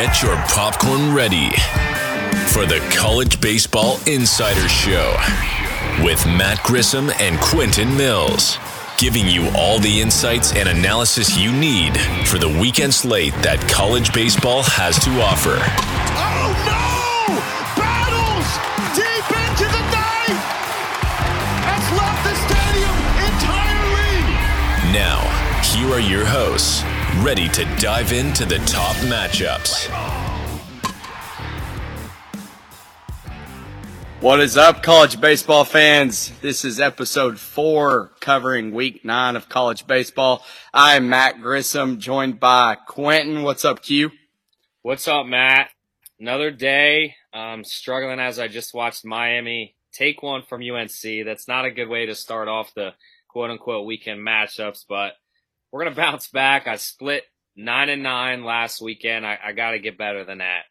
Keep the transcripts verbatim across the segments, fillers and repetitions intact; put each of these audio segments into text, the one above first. Get your popcorn ready for the College Baseball Insiders Show with Matt Grissom and Quentin Mills, giving you all the insights and analysis you need for the weekend slate that college baseball has to offer. Oh no! Battles deep into the ninth! Has left the stadium entirely! Now, here are your hosts, ready to dive into the top matchups. What is up, college baseball fans? This is episode four, covering week nine of college baseball. I'm Matt Grissom, joined by Quentin. What's up, Q? What's up, Matt? Another day. I'm struggling as I just watched Miami take one from U N C. That's not a good way to start off the quote-unquote weekend matchups, but we're going to bounce back. I split nine and nine last weekend. I, I got to get better than that.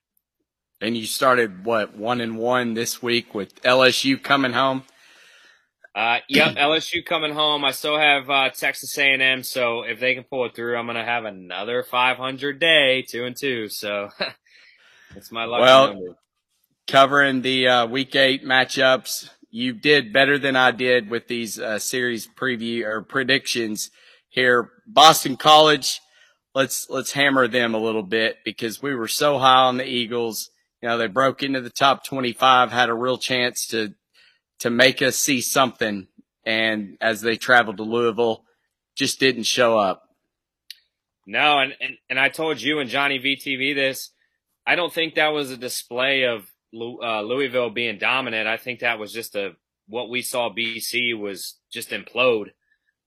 And you started, what, one and one this week with L S U coming home? Uh, yep, L S U coming home. I still have uh, Texas A and M, so if they can pull it through, I'm going to have another five hundred day, two and two. So it's my luck. Well, number. Covering the uh, week eight matchups, you did better than I did with these uh, series preview or predictions here. Boston College, let's let's hammer them a little bit because we were so high on the Eagles. You know, they broke into the top twenty-five, had a real chance to to make us see something, and as they traveled to Louisville, just didn't show up. No, and, and, and I told you and Johnny V T V this, I don't think that was a display of uh, Louisville being dominant. I think that was just a what we saw B C was just implode,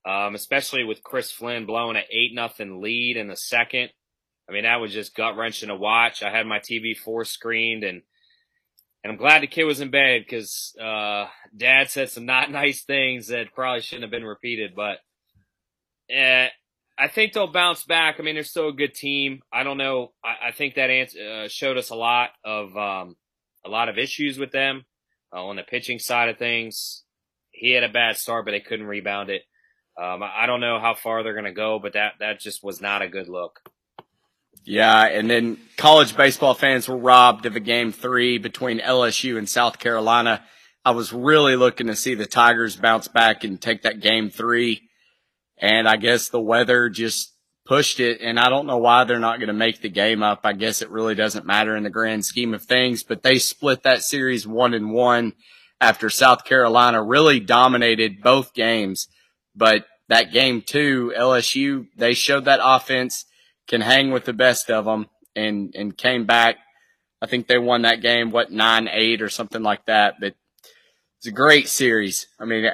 um, especially with Chris Flynn blowing an eight nothing lead in the second. I mean, that was just gut-wrenching to watch. I had my T V four screened, and and I'm glad the kid was in bed because uh, Dad said some not nice things that probably shouldn't have been repeated. But eh, I think they'll bounce back. I mean, they're still a good team. I don't know. I, I think that answer, uh, showed us a lot of um, a lot of issues with them uh, on the pitching side of things. He had a bad start, but they couldn't rebound it. Um, I, I don't know how far they're going to go, but that, that just was not a good look. Yeah, and then college baseball fans were robbed of a game three between L S U and South Carolina. I was really looking to see the Tigers bounce back and take that game three, and I guess the weather just pushed it, and I don't know why they're not going to make the game up. I guess it really doesn't matter in the grand scheme of things, but they split that series one and one after South Carolina really dominated both games. But that game two, L S U, they showed that offense can hang with the best of them, and, and came back. I think they won that game, what, nine eight or something like that. But it's a great series. I mean,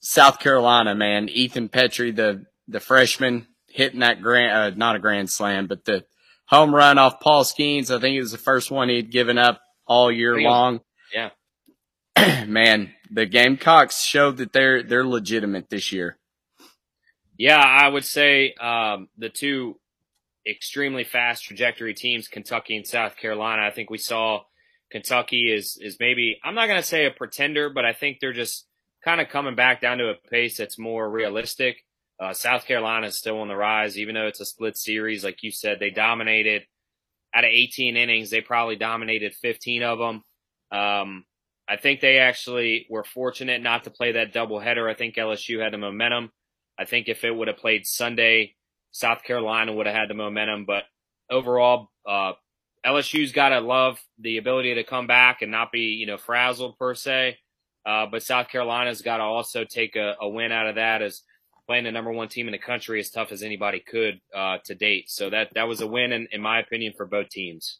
South Carolina, man, Ethan Petry, the, the freshman, hitting that grand, uh, not a grand slam, but the home run off Paul Skenes. I think it was the first one he'd given up all year Real. long. Yeah. Man, the Gamecocks showed that they're, they're legitimate this year. Yeah, I would say um, the two extremely fast trajectory teams, Kentucky and South Carolina. I think we saw Kentucky is is maybe, I'm not going to say a pretender, but I think they're just kind of coming back down to a pace that's more realistic. Uh, South Carolina is still on the rise, even though it's a split series. Like you said, they dominated out of eighteen innings. They probably dominated fifteen of them. Um, I think they actually were fortunate not to play that doubleheader. I think L S U had the momentum. I think if it would have played Sunday, South Carolina would have had the momentum, but overall, uh, L S U's got to love the ability to come back and not be, you know, frazzled per se. Uh, but South Carolina's got to also take a, a win out of that, as playing the number one team in the country as tough as anybody could uh, to date. So that, that was a win in, in my opinion for both teams.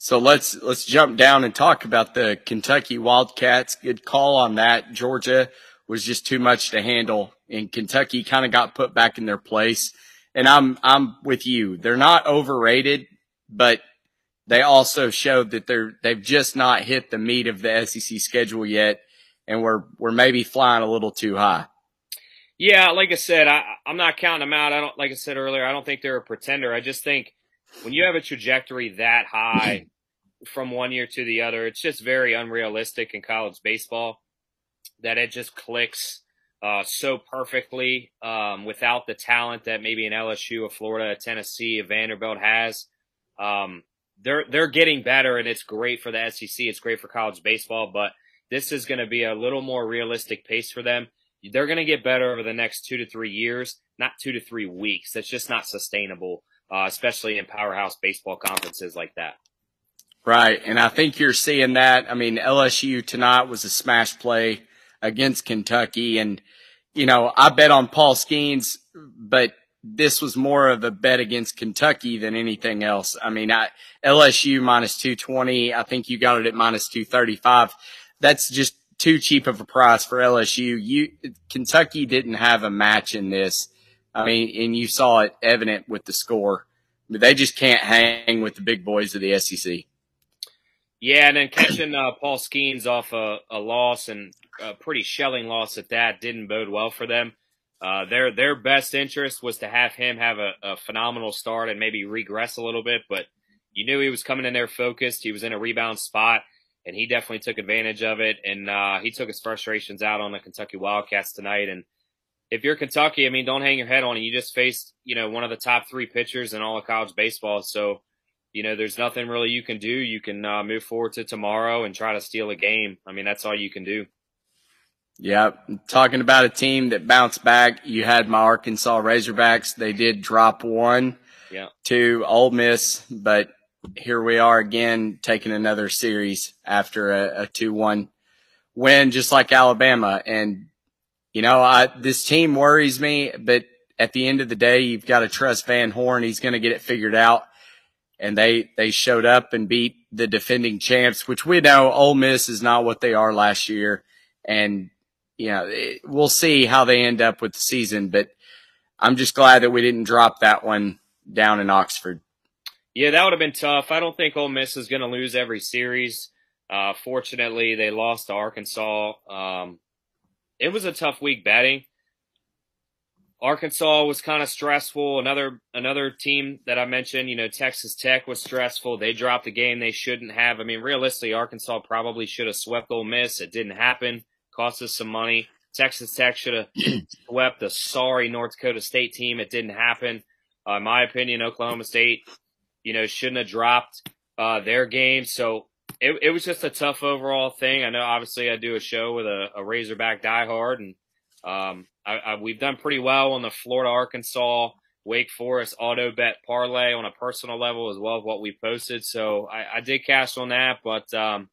So let's, let's jump down and talk about the Kentucky Wildcats. Good call on that. Georgia was just too much to handle, and Kentucky kind of got put back in their place. And I'm I'm with you. They're not overrated, but they also showed that they're they've just not hit the meat of the S E C schedule yet, and we're we're maybe flying a little too high. Yeah, like I said, I, I'm not counting them out. I don't like I said earlier, I don't think they're a pretender. I just think when you have a trajectory that high from one year to the other, it's just very unrealistic in college baseball that it just clicks uh, so perfectly um, without the talent that maybe an L S U, a Florida, a Tennessee, a Vanderbilt has. Um, they're they're getting better, and it's great for the S E C. It's great for college baseball, but this is going to be a little more realistic pace for them. They're going to get better over the next two to three years, not two to three weeks. That's just not sustainable, uh, especially in powerhouse baseball conferences like that. Right, and I think you're seeing that. I mean, L S U tonight was a smash play against Kentucky, and, you know, I bet on Paul Skenes, but this was more of a bet against Kentucky than anything else. I mean, I, L S U minus two twenty, I think you got it at minus two thirty-five. That's just too cheap of a price for L S U. You, Kentucky didn't have a match in this. I mean, and you saw it evident with the score. But they just can't hang with the big boys of the S E C. Yeah, and then catching uh, Paul Skenes off a, a loss, and a pretty shelling loss at that, didn't bode well for them. Uh, their their best interest was to have him have a, a phenomenal start and maybe regress a little bit, but you knew he was coming in there focused. He was in a rebound spot, and he definitely took advantage of it, and uh, he took his frustrations out on the Kentucky Wildcats tonight. And if you're Kentucky, I mean, don't hang your head on it. You just faced, you know, one of the top three pitchers in all of college baseball, so you know, there's nothing really you can do. You can uh, move forward to tomorrow and try to steal a game. I mean, that's all you can do. Yeah, talking about a team that bounced back, you had my Arkansas Razorbacks. They did drop one yeah. to Ole Miss, but here we are again taking another series after a, a two one win, just like Alabama. And, you know, I, this team worries me, but at the end of the day, you've got to trust Van Horn. He's going to get it figured out. And they, they showed up and beat the defending champs, which we know Ole Miss is not what they are last year. And, you know, it, we'll see how they end up with the season. But I'm just glad that we didn't drop that one down in Oxford. Yeah, that would have been tough. I don't think Ole Miss is going to lose every series. Uh, fortunately, they lost to Arkansas. Um, it was a tough week batting. Arkansas was kind of stressful. Another another team that I mentioned, you know, Texas Tech was stressful. They dropped a game they shouldn't have. I mean, realistically, Arkansas probably should have swept Ole Miss. It didn't happen. Cost us some money. Texas Tech should have swept a sorry North Dakota State team. It didn't happen. Uh, in my opinion, Oklahoma State, you know, shouldn't have dropped uh, their game. So it, it was just a tough overall thing. I know, obviously, I do a show with a, a Razorback diehard, and um, I, I, we've done pretty well on the Florida, Arkansas, Wake Forest auto bet parlay on a personal level as well as what we posted. So I, I did cash on that, but um,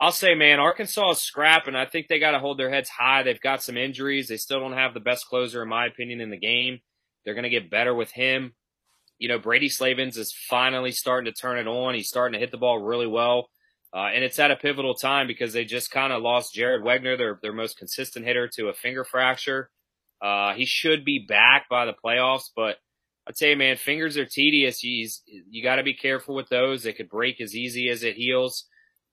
I'll say, man, Arkansas is scrapping. I think they got to hold their heads high. They've got some injuries. They still don't have the best closer, in my opinion, in the game. They're going to get better with him. You know, Brady Slavens is finally starting to turn it on. He's starting to hit the ball really well. Uh, and it's at a pivotal time because they just kind of lost Jared Wegner, their their most consistent hitter, to a finger fracture. Uh, he should be back by the playoffs, but I tell you, man, fingers are tedious. He's, you got to be careful with those. They could break as easy as it heals.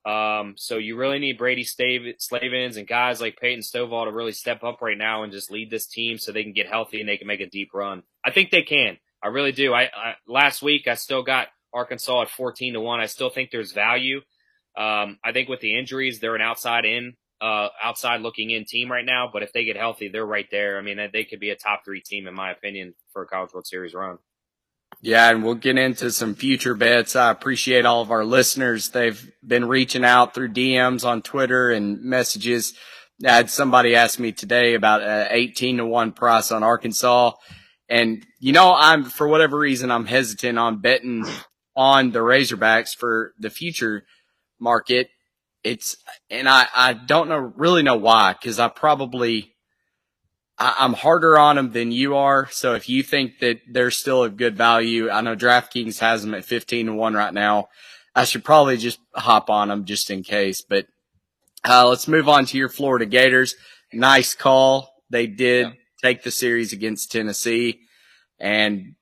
Um, so you really need Brady Slavens and guys like Peyton Stovall to really step up right now and just lead this team so they can get healthy and they can make a deep run. I think they can. I really do. I, I last week I still got Arkansas at fourteen to one. I still think there's value. Um, I think with the injuries, they're an outside in, uh, outside looking in team right now. But if they get healthy, they're right there. I mean, they could be a top three team, in my opinion, for a College World Series run. Yeah, and we'll get into some future bets. I appreciate all of our listeners. They've been reaching out through D Ms on Twitter and messages. I had somebody ask me today about an eighteen to one price on Arkansas. And, you know, I'm, for whatever reason, I'm hesitant on betting on the Razorbacks for the future market. It's, and I, I don't know, really know why, because I probably, I, I'm harder on them than you are. So if you think that they're still of good value, I know DraftKings has them at fifteen to one right now. I should probably just hop on them just in case. But uh, let's move on to your Florida Gators. Nice call. They did yeah. take the series against Tennessee. And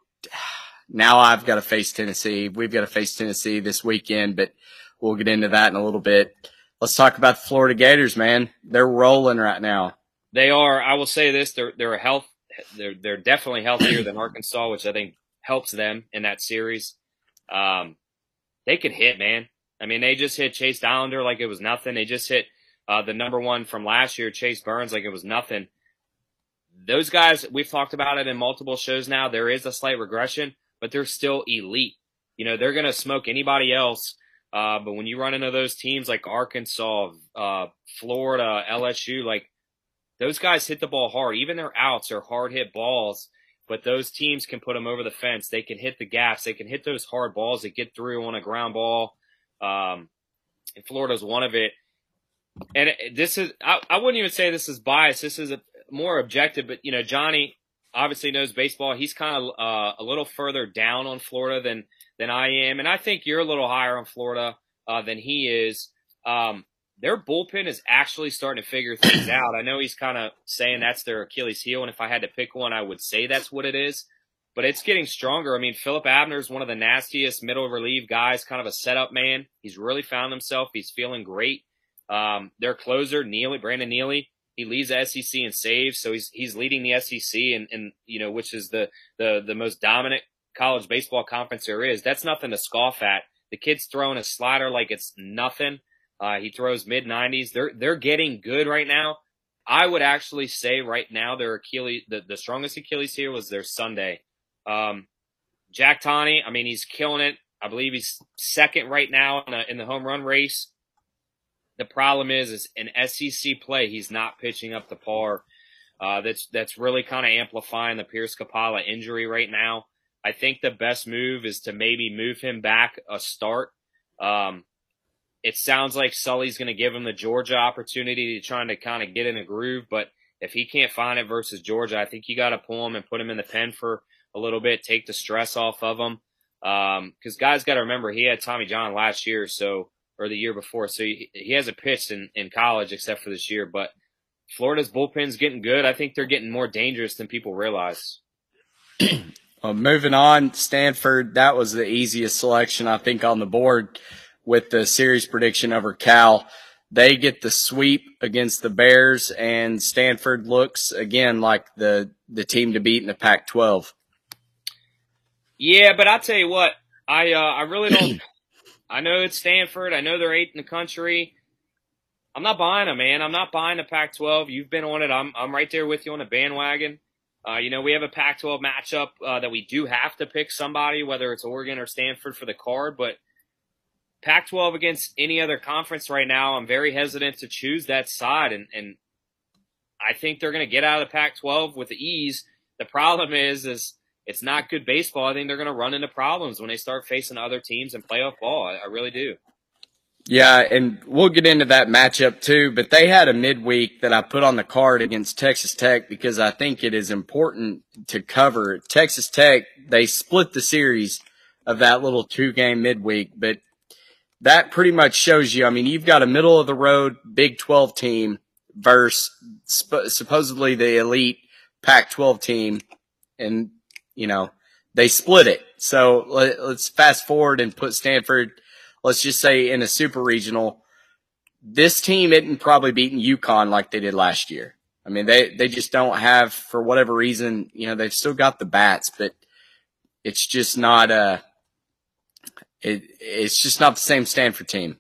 now I've got to face Tennessee. We've got to face Tennessee this weekend, but we'll get into that in a little bit. Let's talk about the Florida Gators, man. They're rolling right now. They are. I will say this: they're they're a health. They're they're definitely healthier than Arkansas, which I think helps them in that series. Um, they could hit, man. I mean, they just hit Chase Dollander like it was nothing. They just hit uh, the number one from last year, Chase Burns, like it was nothing. Those guys, we've talked about it in multiple shows now. There is a slight regression, but they're still elite. You know, they're going to smoke anybody else. Uh, but when you run into those teams like Arkansas, uh, Florida, L S U, like those guys hit the ball hard. Even their outs are hard hit balls, but those teams can put them over the fence. They can hit the gaps. They can hit those hard balls that get through on a ground ball. Um, and Florida's one of it. And this is, I, I wouldn't even say this is biased. This is a, more objective, but you know, Johnny obviously knows baseball. He's kind of uh, a little further down on Florida than, than I am. And I think you're a little higher on Florida uh, than he is. Um, their bullpen is actually starting to figure things out. I know he's kind of saying that's their Achilles heel. And if I had to pick one, I would say that's what it is, but it's getting stronger. I mean, Phillip Abner is one of the nastiest middle relief guys, kind of a setup man. He's really found himself. He's feeling great. Um, their closer, Neely, Brandon Neely, he leads the S E C in saves. So he's, he's leading the S E C and, and, you know, which is the, the, the most dominant college baseball conference there is. That's nothing to scoff at. The kid's throwing a slider like it's nothing. Uh, he throws mid nineties. They're, they're getting good right now. I would actually say right now, their Achilles, the, the strongest Achilles here was their Sunday. Um, Jack Toney, I mean, he's killing it. I believe he's second right now in, a, in the home run race. The problem is, is in S E C play, he's not pitching up to par. Uh, that's that's really kind of amplifying the Pierce Kapala injury right now. I think the best move is to maybe move him back a start. Um, it sounds like Sully's going to give him the Georgia opportunity, trying to kind of get in a groove. But if he can't find it versus Georgia, I think you got to pull him and put him in the pen for a little bit, take the stress off of him. Um, because guys got to remember, he had Tommy John last year, so. Or the year before. So he, he hasn't pitched in, in college except for this year. But Florida's bullpen's getting good. I think they're getting more dangerous than people realize. Well, moving on, Stanford, that was the easiest selection, I think, on the board with the series prediction over Cal. They get the sweep against the Bears, and Stanford looks, again, like the, the team to beat in the Pac twelve. Yeah, but I'll tell you what, I uh, I really don't – I know it's Stanford. I know they're eighth in the country. I'm not buying them, man. I'm not buying the Pac twelve. You've been on it. I'm I'm right there with you on the bandwagon. Uh, you know, we have a Pac twelve matchup uh, that we do have to pick somebody, whether it's Oregon or Stanford for the card. But Pac twelve against any other conference right now, I'm very hesitant to choose that side. And, and I think they're going to get out of the Pac twelve with ease. The problem is, is – it's not good baseball. I think they're going to run into problems when they start facing other teams in playoff ball. I, I really do. Yeah, and we'll get into that matchup too, but they had a midweek that I put on the card against Texas Tech because I think it is important to cover. Texas Tech, they split the series of that little two-game midweek, but that pretty much shows you, I mean, you've got a middle-of-the-road Big twelve team versus sp- supposedly the elite Pac twelve team, and you know, they split it. So let, let's fast forward and put Stanford, let's just say, in a super regional. This team isn't probably beating UConn like they did last year. I mean, they, they just don't have, for whatever reason, you know, they've still got the bats, but it's just not uh, it it's just not the same Stanford team.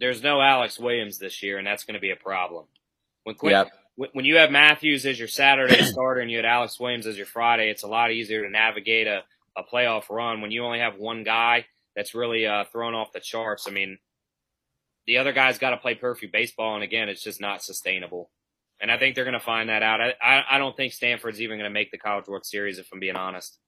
There's no Alex Williams this year, and that's going to be a problem. When Quinn- yep. When you have Matthews as your Saturday starter and you had Alex Williams as your Friday, it's a lot easier to navigate a, a playoff run when you only have one guy that's really uh, thrown off the charts. I mean, the other guy's got to play perfect baseball, and again, it's just not sustainable. And I think they're going to find that out. I, I, I don't think Stanford's even going to make the College World Series, if I'm being honest.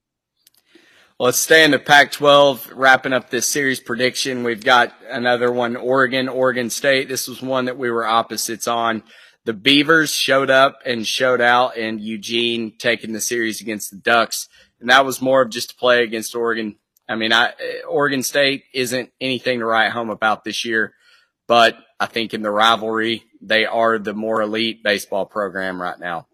Well, let's stay in the Pac twelve, wrapping up this series prediction. We've got another one, Oregon, Oregon State. This was one that we were opposites on. The Beavers showed up and showed out in Eugene, taking the series against the Ducks. And that was more of just a play against Oregon. I mean, I, Oregon State isn't anything to write home about this year, but I think in the rivalry, they are the more elite baseball program right now.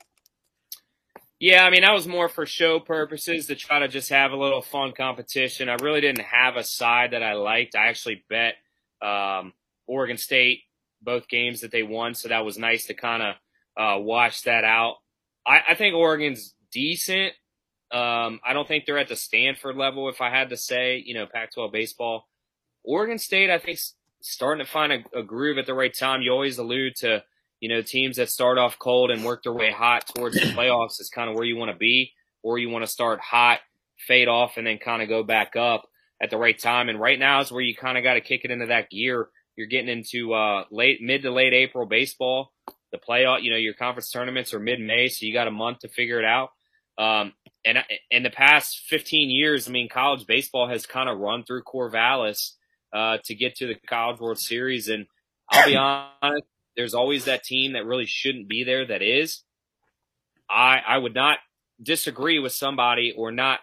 Yeah, I mean, that was more for show purposes to try to just have a little fun competition. I really didn't have a side that I liked. I actually bet um, Oregon State both games that they won, so that was nice to kind of uh, watch that out. I, I think Oregon's decent. Um, I don't think they're at the Stanford level, if I had to say, you know, Pac twelve baseball. Oregon State, I think, is starting to find a, a groove at the right time. You always allude to, you know, teams that start off cold and work their way hot towards the playoffs is kind of where you want to be, or you want to start hot, fade off, and then kind of go back up. at the right time. And right now is where you kind of got to kick it into that gear. You're getting into uh, late, mid to late April baseball. The playoff, you know, your conference tournaments are mid-May, so you got a month to figure it out. Um, and in the past fifteen years, I mean, college baseball has kind of run through Corvallis uh, to get to the College World Series. And I'll be honest, there's always that team that really shouldn't be there that is. I, I would not disagree with somebody or not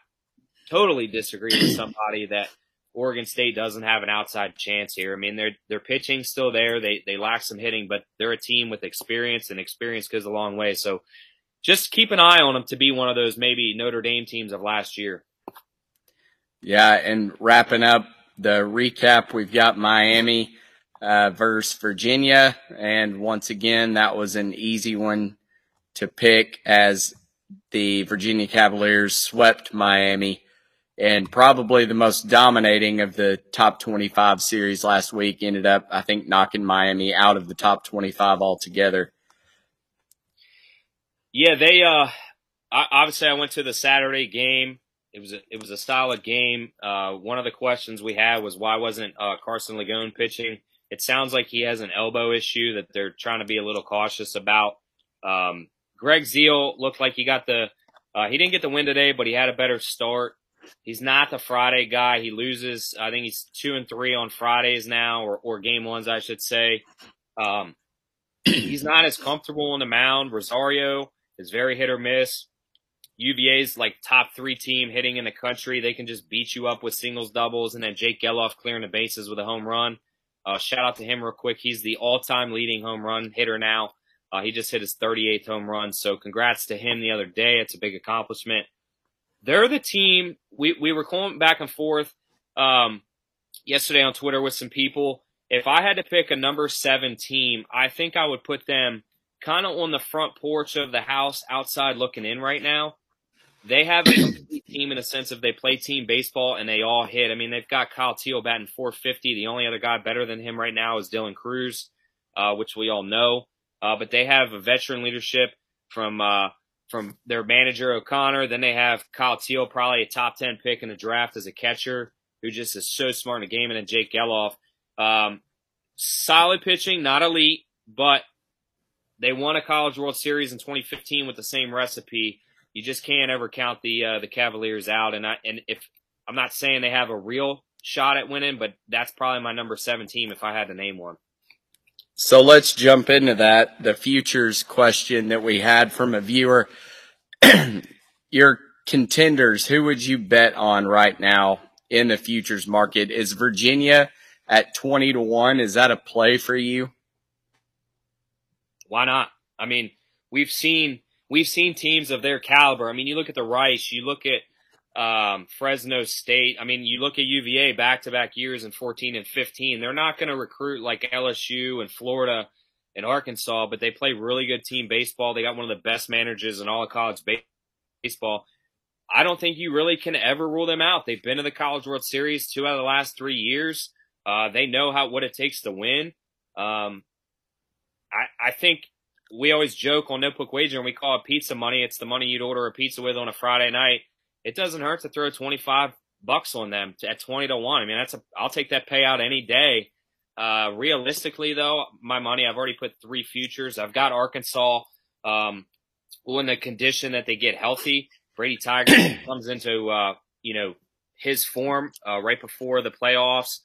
totally disagree with somebody that Oregon State doesn't have an outside chance here. I mean, their their pitching's still there. They they lack some hitting, but they're a team with experience, and experience goes a long way. So just keep an eye on them to be one of those maybe Notre Dame teams of last year. Yeah, and wrapping up the recap, we've got Miami uh, versus Virginia. And once again, that was an easy one to pick as the Virginia Cavaliers swept Miami. And probably the most dominating of the top twenty-five series last week ended up, I think, knocking Miami out of the top twenty-five altogether. Yeah, they uh, obviously I went to the Saturday game. It was a, it was a solid game. Uh, one of the questions we had was why wasn't uh, Carson Liggett pitching? It sounds like he has an elbow issue that they're trying to be a little cautious about. Um, Greg Zeal looked like he got the uh, he didn't get the win today, but he had a better start. He's not the Friday guy. He loses. I think he's two and three on Fridays now, or, or game ones, I should say. Um, he's not as comfortable on the mound. Rosario is very hit or miss. U V A's like top three team hitting in the country. They can just beat you up with singles, doubles, and then Jake Gelof clearing the bases with a home run. Uh, shout out to him real quick. He's the all-time leading home run hitter now. Uh, he just hit his thirty-eighth home run. So congrats to him the other day. It's a big accomplishment. They're the team we, – we were going back and forth um, yesterday on Twitter with some people. If I had to pick a number seven team, I think I would put them kind of on the front porch of the house outside looking in right now. They have a complete team in a sense of they play team baseball and they all hit. I mean, they've got Kyle Teel batting four fifty. The only other guy better than him right now is Dylan Cruz, uh, which we all know. Uh, but they have a veteran leadership from uh, – from their manager, O'Connor. Then they have Kyle Teel, probably a top ten pick in the draft as a catcher, who just is so smart in the game, and then Jake Gelof. Um, solid pitching, not elite, but they won a College World Series in twenty fifteen with the same recipe. You just can't ever count the uh, the Cavaliers out. And I, and if I'm not saying they have a real shot at winning, but that's probably my number seven team if I had to name one. So let's jump into that. The futures question that we had from a viewer. Your contenders, who would you bet on right now in the futures market? Is Virginia at twenty to one? Is that a play for you? Why not? I mean, we've seen we've seen teams of their caliber. I mean, you look at the Rice, you look at um, Fresno State. I mean, you look at U V A back-to-back years in fourteen and fifteen. They're not going to recruit like L S U and Florida and Arkansas, but they play really good team baseball. They got one of the best managers in all of college baseball. I don't think you really can ever rule them out. They've been to the College World Series two out of the last three years. Uh, they know how what it takes to win. Um, I, I think we always joke on No Book Wager and we call it pizza money. It's the money you'd order a pizza with on a Friday night. It doesn't hurt to throw twenty-five bucks on them at twenty to one. I mean, that's a, I'll take that payout any day. Uh, realistically, though, my money, I've already put three futures. I've got Arkansas um, on the condition that they get healthy. Brady Tiger comes into, uh, you know, his form uh, right before the playoffs.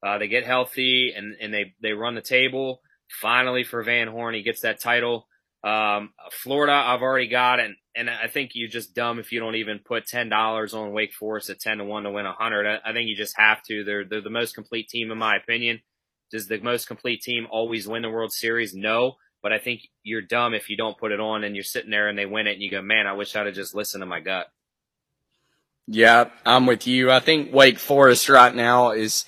Uh, they get healthy, and, and they, they run the table. Finally, for Van Horn, he gets that title. Um, Florida, I've already got, and, and I think you're just dumb if you don't even put ten dollars on Wake Forest at ten to one to win one hundred. I, I think you just have to. They're, they're the most complete team, in my opinion. Does the most complete team always win the World Series? No, but I think you're dumb if you don't put it on and you're sitting there and they win it and you go, man, I wish I'd have just listened to my gut. Yeah, I'm with you. I think Wake Forest right now is,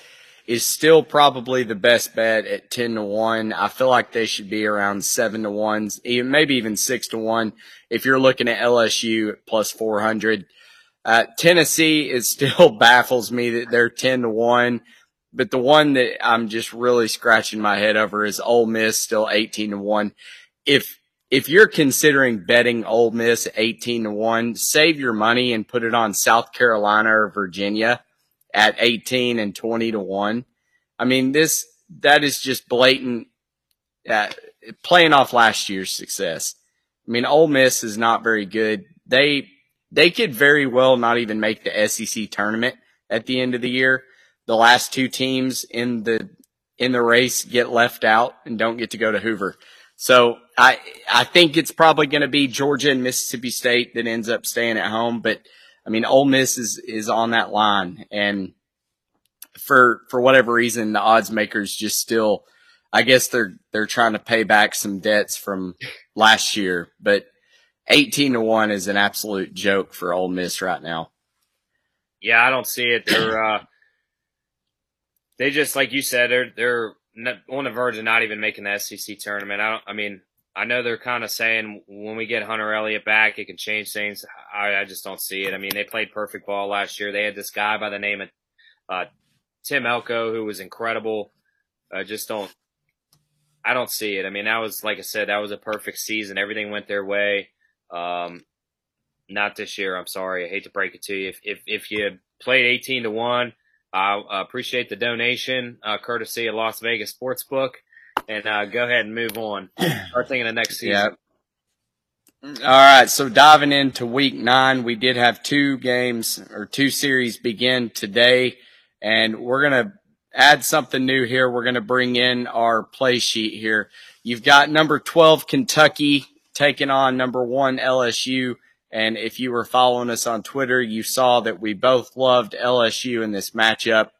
is still probably the best bet at ten to one. I feel like they should be around seven to one, even, maybe even six to one. If you're looking at L S U at plus four hundred, uh, Tennessee is still baffles me that they're ten to one. But the one that I'm just really scratching my head over is Ole Miss, still eighteen to one. If, if you're considering betting Ole Miss eighteen to one, save your money and put it on South Carolina or Virginia at eighteen and twenty to one. I mean, this that is just blatant uh, playing off last year's success. I mean, Ole Miss is not very good. They they could very well not even make the S E C tournament at the end of the year. The last two teams in the in the race get left out and don't get to go to Hoover. So I I think it's probably going to be Georgia and Mississippi State that ends up staying at home. But I mean, Ole Miss is is on that line, and for for whatever reason, the odds makers just still, I guess they're they're trying to pay back some debts from last year. But eighteen to one is an absolute joke for Ole Miss right now. Yeah, I don't see it. They're uh, they just, like you said, they're they're on the verge of not even making the S E C tournament. I don't. I mean, I know they're kind of saying when we get Hunter Elliott back, it can change things. I, I just don't see it. I mean, they played perfect ball last year. They had this guy by the name of uh, Tim Elko who was incredible. I just don't. I don't see it. I mean, that was, like I said, that was a perfect season. Everything went their way. Um, not this year. I'm sorry. I hate to break it to you. If if, if you played eighteen to one, I appreciate the donation, uh, courtesy of Las Vegas Sportsbook, and uh, go ahead and move on. Start thinking of next season. Yep. All right, so diving into week nine, we did have two games or two series begin today, and we're going to add something new here. We're going to bring in our play sheet here. You've got number twelve, Kentucky, taking on number one, L S U. And if you were following us on Twitter, you saw that we both loved L S U in this matchup.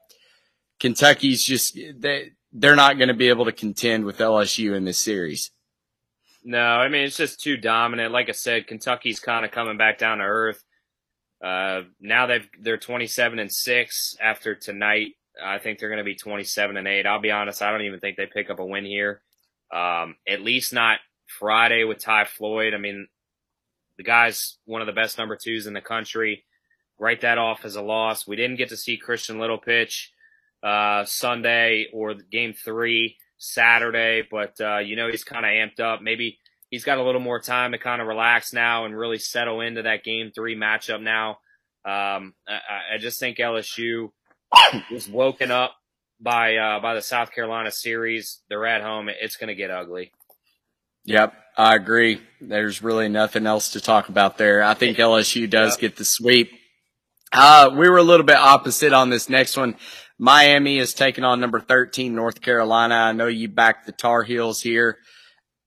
Kentucky's just, they, they're not going to be able to contend with L S U in this series. No, I mean, it's just too dominant. Like I said, Kentucky's kind of coming back down to earth. Uh, now they've, they're twenty-seven and six after tonight. I think they're going to be twenty-seven and eight. I'll be honest, I don't even think they pick up a win here. Um, at least not Friday with Ty Floyd. I mean, the guy's one of the best number twos in the country. Write that off as a loss. We didn't get to see Christian Little pitch uh, Sunday or game three Saturday, but, uh, you know, he's kind of amped up. Maybe he's got a little more time to kind of relax now and really settle into that game three matchup now. Um, I, I just think L S U was woken up by uh, by the South Carolina series. They're at home. It's going to get ugly. Yep, I agree. There's really nothing else to talk about there. I think L S U does get the sweep. Uh, we were a little bit opposite on this next one. Miami is taking on number thirteen, North Carolina. I know you backed the Tar Heels here.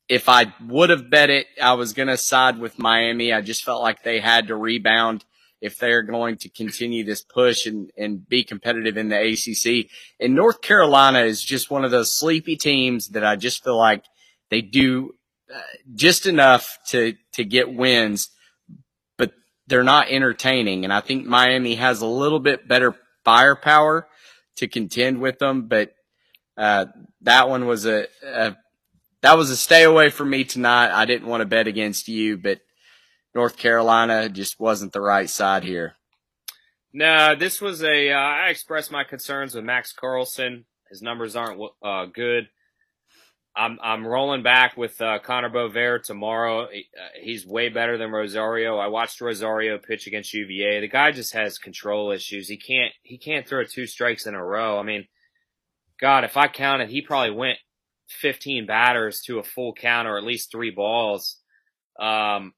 If I would have bet it, I was going to side with Miami. I just felt like they had to rebound if they're going to continue this push and, and be competitive in the A C C. And North Carolina is just one of those sleepy teams that I just feel like they do Uh, just enough to, to get wins, but they're not entertaining. And I think Miami has a little bit better firepower to contend with them. But uh, that one was a, a that was a stay away for me tonight. I didn't want to bet against you, but North Carolina just wasn't the right side here. No, this was a. Uh, I expressed my concerns with Max Carlson. His numbers aren't uh, good. I'm I'm rolling back with uh, Connor Bovaire tomorrow. He, uh, he's way better than Rosario. I watched Rosario pitch against U V A. The guy just has control issues. He can't he can't throw two strikes in a row. I mean, God, if I counted, he probably went fifteen batters to a full count or at least three balls. Um,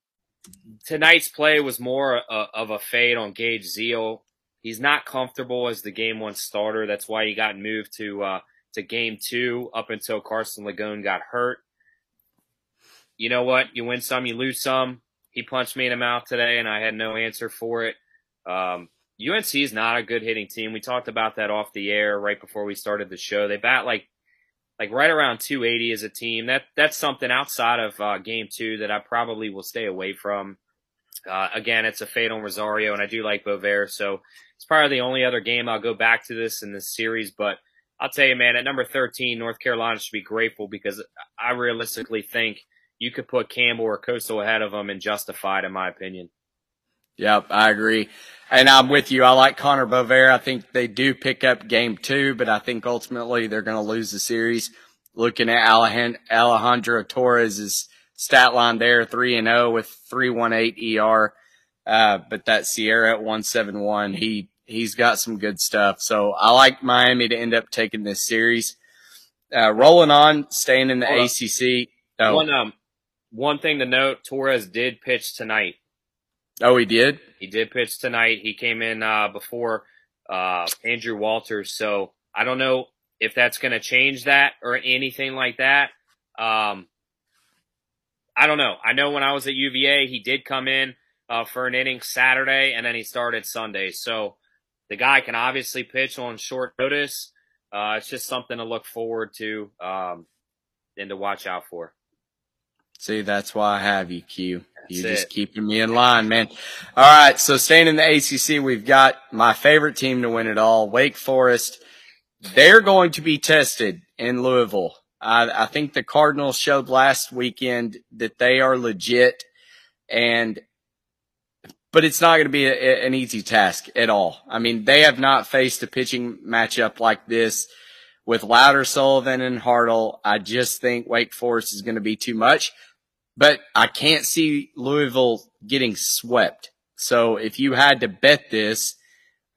tonight's play was more a, of a fade on Gage Zeal. He's not comfortable as the game one starter. That's why he got moved to. Uh, to game two up until Carson Liggett got hurt. You know what? You win some, you lose some. He punched me in the mouth today, and I had no answer for it. Um, U N C is not a good hitting team. We talked about that off the air right before we started the show. They bat like like right around two eighty as a team. That That's something outside of uh, game two that I probably will stay away from. Uh, again, it's a fade on Rosario, and I do like Bovaire, so it's probably the only other game I'll go back to this in this series, but I'll tell you, man, at number thirteen, North Carolina should be grateful because I realistically think you could put Campbell or Coastal ahead of them and justified, in my opinion. Yep, I agree. And I'm with you. I like Connor Bovaire. I think they do pick up game two, but I think ultimately they're going to lose the series. Looking at Alejandro Torres' stat line there, three and oh with three point one eight E R. Uh, but that Sierra at one seven one, he, he's got some good stuff. So I like Miami to end up taking this series. Uh, rolling on, staying in the Hold A C C. Oh. One um, one thing to note, Torres did pitch tonight. Oh, he did? He did pitch tonight. He came in uh, before uh, Andrew Walters. So I don't know if that's going to change that or anything like that. Um, I don't know. I know when I was at U V A, he did come in uh, for an inning Saturday, and then he started Sunday. So the guy can obviously pitch on short notice. Uh, it's just something to look forward to um, and to watch out for. See, that's why I have you, Q. That's You're it. Just keeping me in line, man. All right, so staying in the A C C, we've got my favorite team to win it all, Wake Forest. They're going to be tested in Louisville. I, I think the Cardinals showed last weekend that they are legit, and but it's not going to be a, an easy task at all. I mean, they have not faced a pitching matchup like this with Louder, Sullivan, and Hartle. I just think Wake Forest is going to be too much. But I can't see Louisville getting swept. So if you had to bet this,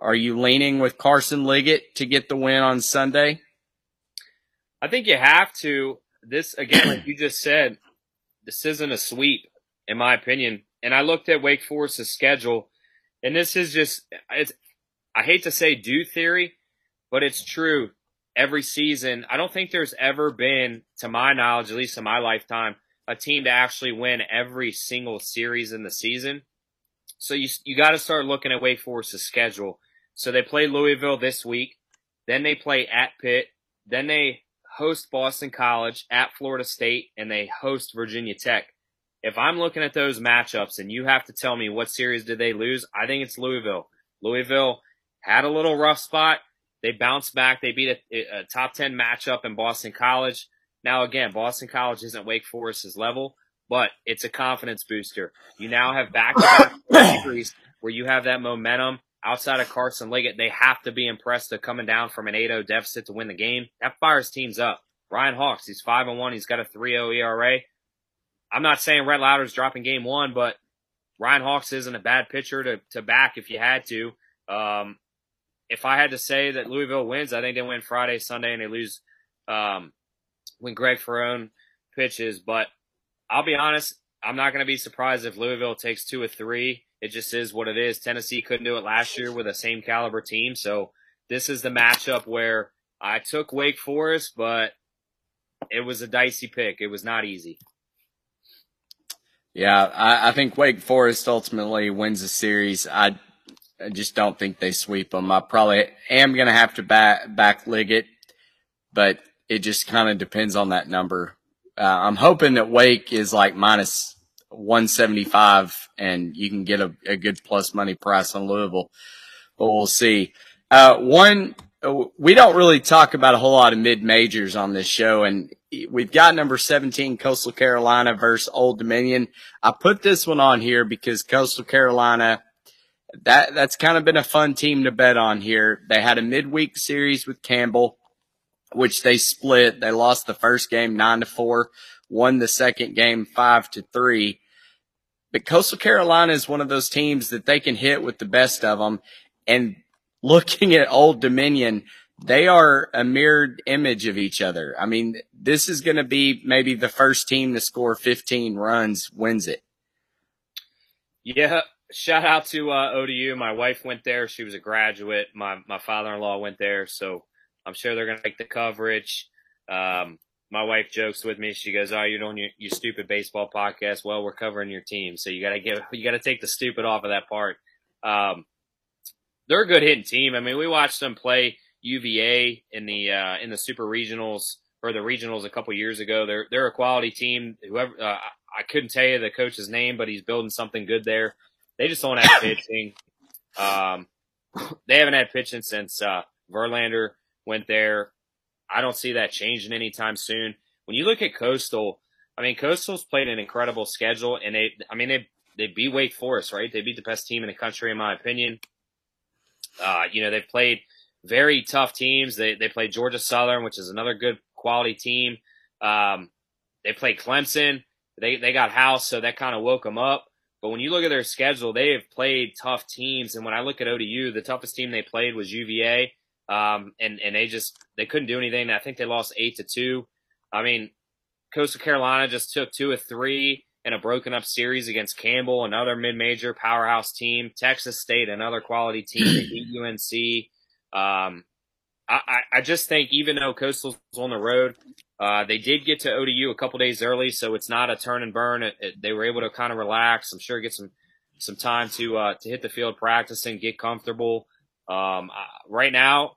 are you leaning with Carson Liggett to get the win on Sunday? I think you have to. This, again, like you just said, this isn't a sweep, in my opinion. And I looked at Wake Forest's schedule, and this is just – it's. I hate to say do theory, but it's true. Every season, I don't think there's ever been, to my knowledge, at least in my lifetime, a team to actually win every single series in the season. So you you got to start looking at Wake Forest's schedule. So they play Louisville this week. Then they play at Pitt. Then they host Boston College, at Florida State, and they host Virginia Tech. If I'm looking at those matchups and you have to tell me what series did they lose, I think it's Louisville. Louisville had a little rough spot. They bounced back. They beat a, a top ten matchup in Boston College. Now, again, Boston College isn't Wake Forest's level, but it's a confidence booster. You now have back-to-back series where you have that momentum. Outside of Carson Liggett, they have to be impressed of coming down from an eight oh deficit to win the game. That fires teams up. Ryan Hawks, he's five and one. He's got a three oh E R A. I'm not saying Red Louder's dropping game one, but Ryan Hawks isn't a bad pitcher to, to back if you had to. Um, if I had to say that Louisville wins, I think they win Friday, Sunday, and they lose um, – when Greg Ferone pitches, but I'll be honest, I'm not going to be surprised if Louisville takes two or three. It just is what it is. Tennessee couldn't do it last year with a same caliber team, so this is the matchup where I took Wake Forest, but it was a dicey pick. It was not easy. Yeah, I, I think Wake Forest ultimately wins the series. I, I just don't think they sweep them. I probably am going to have to back, back Liggett, but it just kind of depends on that number. Uh, I'm hoping that Wake is like minus one seventy-five and you can get a, a good plus money price on Louisville, but we'll see. Uh, one, we don't really talk about a whole lot of mid-majors on this show, and we've got number seventeen, Coastal Carolina versus Old Dominion. I put this one on here because Coastal Carolina, that that's kind of been a fun team to bet on here. They had a midweek series with Campbell, which they split. They lost the first game nine to four, won the second game five to three. But Coastal Carolina is one of those teams that they can hit with the best of them. And looking at Old Dominion, they are a mirrored image of each other. I mean, this is going to be maybe the first team to score fifteen runs wins it. Yeah, shout out to uh, O D U. My wife went there. She was a graduate. My, my father-in-law went there, so I'm sure they're going to make the coverage. Um, my wife jokes with me. She goes, "Oh, you're doing your, your stupid baseball podcast." Well, we're covering your team, so you got to give, you got to take the stupid off of that part. Um, they're a good hitting team. I mean, we watched them play U V A in the uh, in the super regionals or the regionals a couple years ago. They're they're a quality team. Whoever uh, I couldn't tell you the coach's name, but he's building something good there. They just don't have pitching. Um, they haven't had pitching since uh, Verlander went there. I don't see that changing anytime soon. When you look at Coastal, I mean, Coastal's played an incredible schedule, and they, I mean, they they beat Wake Forest, right? They beat the best team in the country, in my opinion. Uh, you know, they've played very tough teams. They they played Georgia Southern, which is another good quality team. Um, they played Clemson. They they got housed, so that kind of woke them up. But when you look at their schedule, they have played tough teams. And when I look at O D U, the toughest team they played was U V A. Um, and, and they just they couldn't do anything. I think they lost eight to two. I mean, Coastal Carolina just took two of three in a broken up series against Campbell, another mid-major powerhouse team. Texas State, another quality team. They beat U N C. Um, I, I just think even though Coastal's on the road, uh, they did get to O D U a couple days early, so it's not a turn and burn. It, it, they were able to kind of relax. I'm sure get some some time to uh, to hit the field, practice, and get comfortable. Um, I, right now,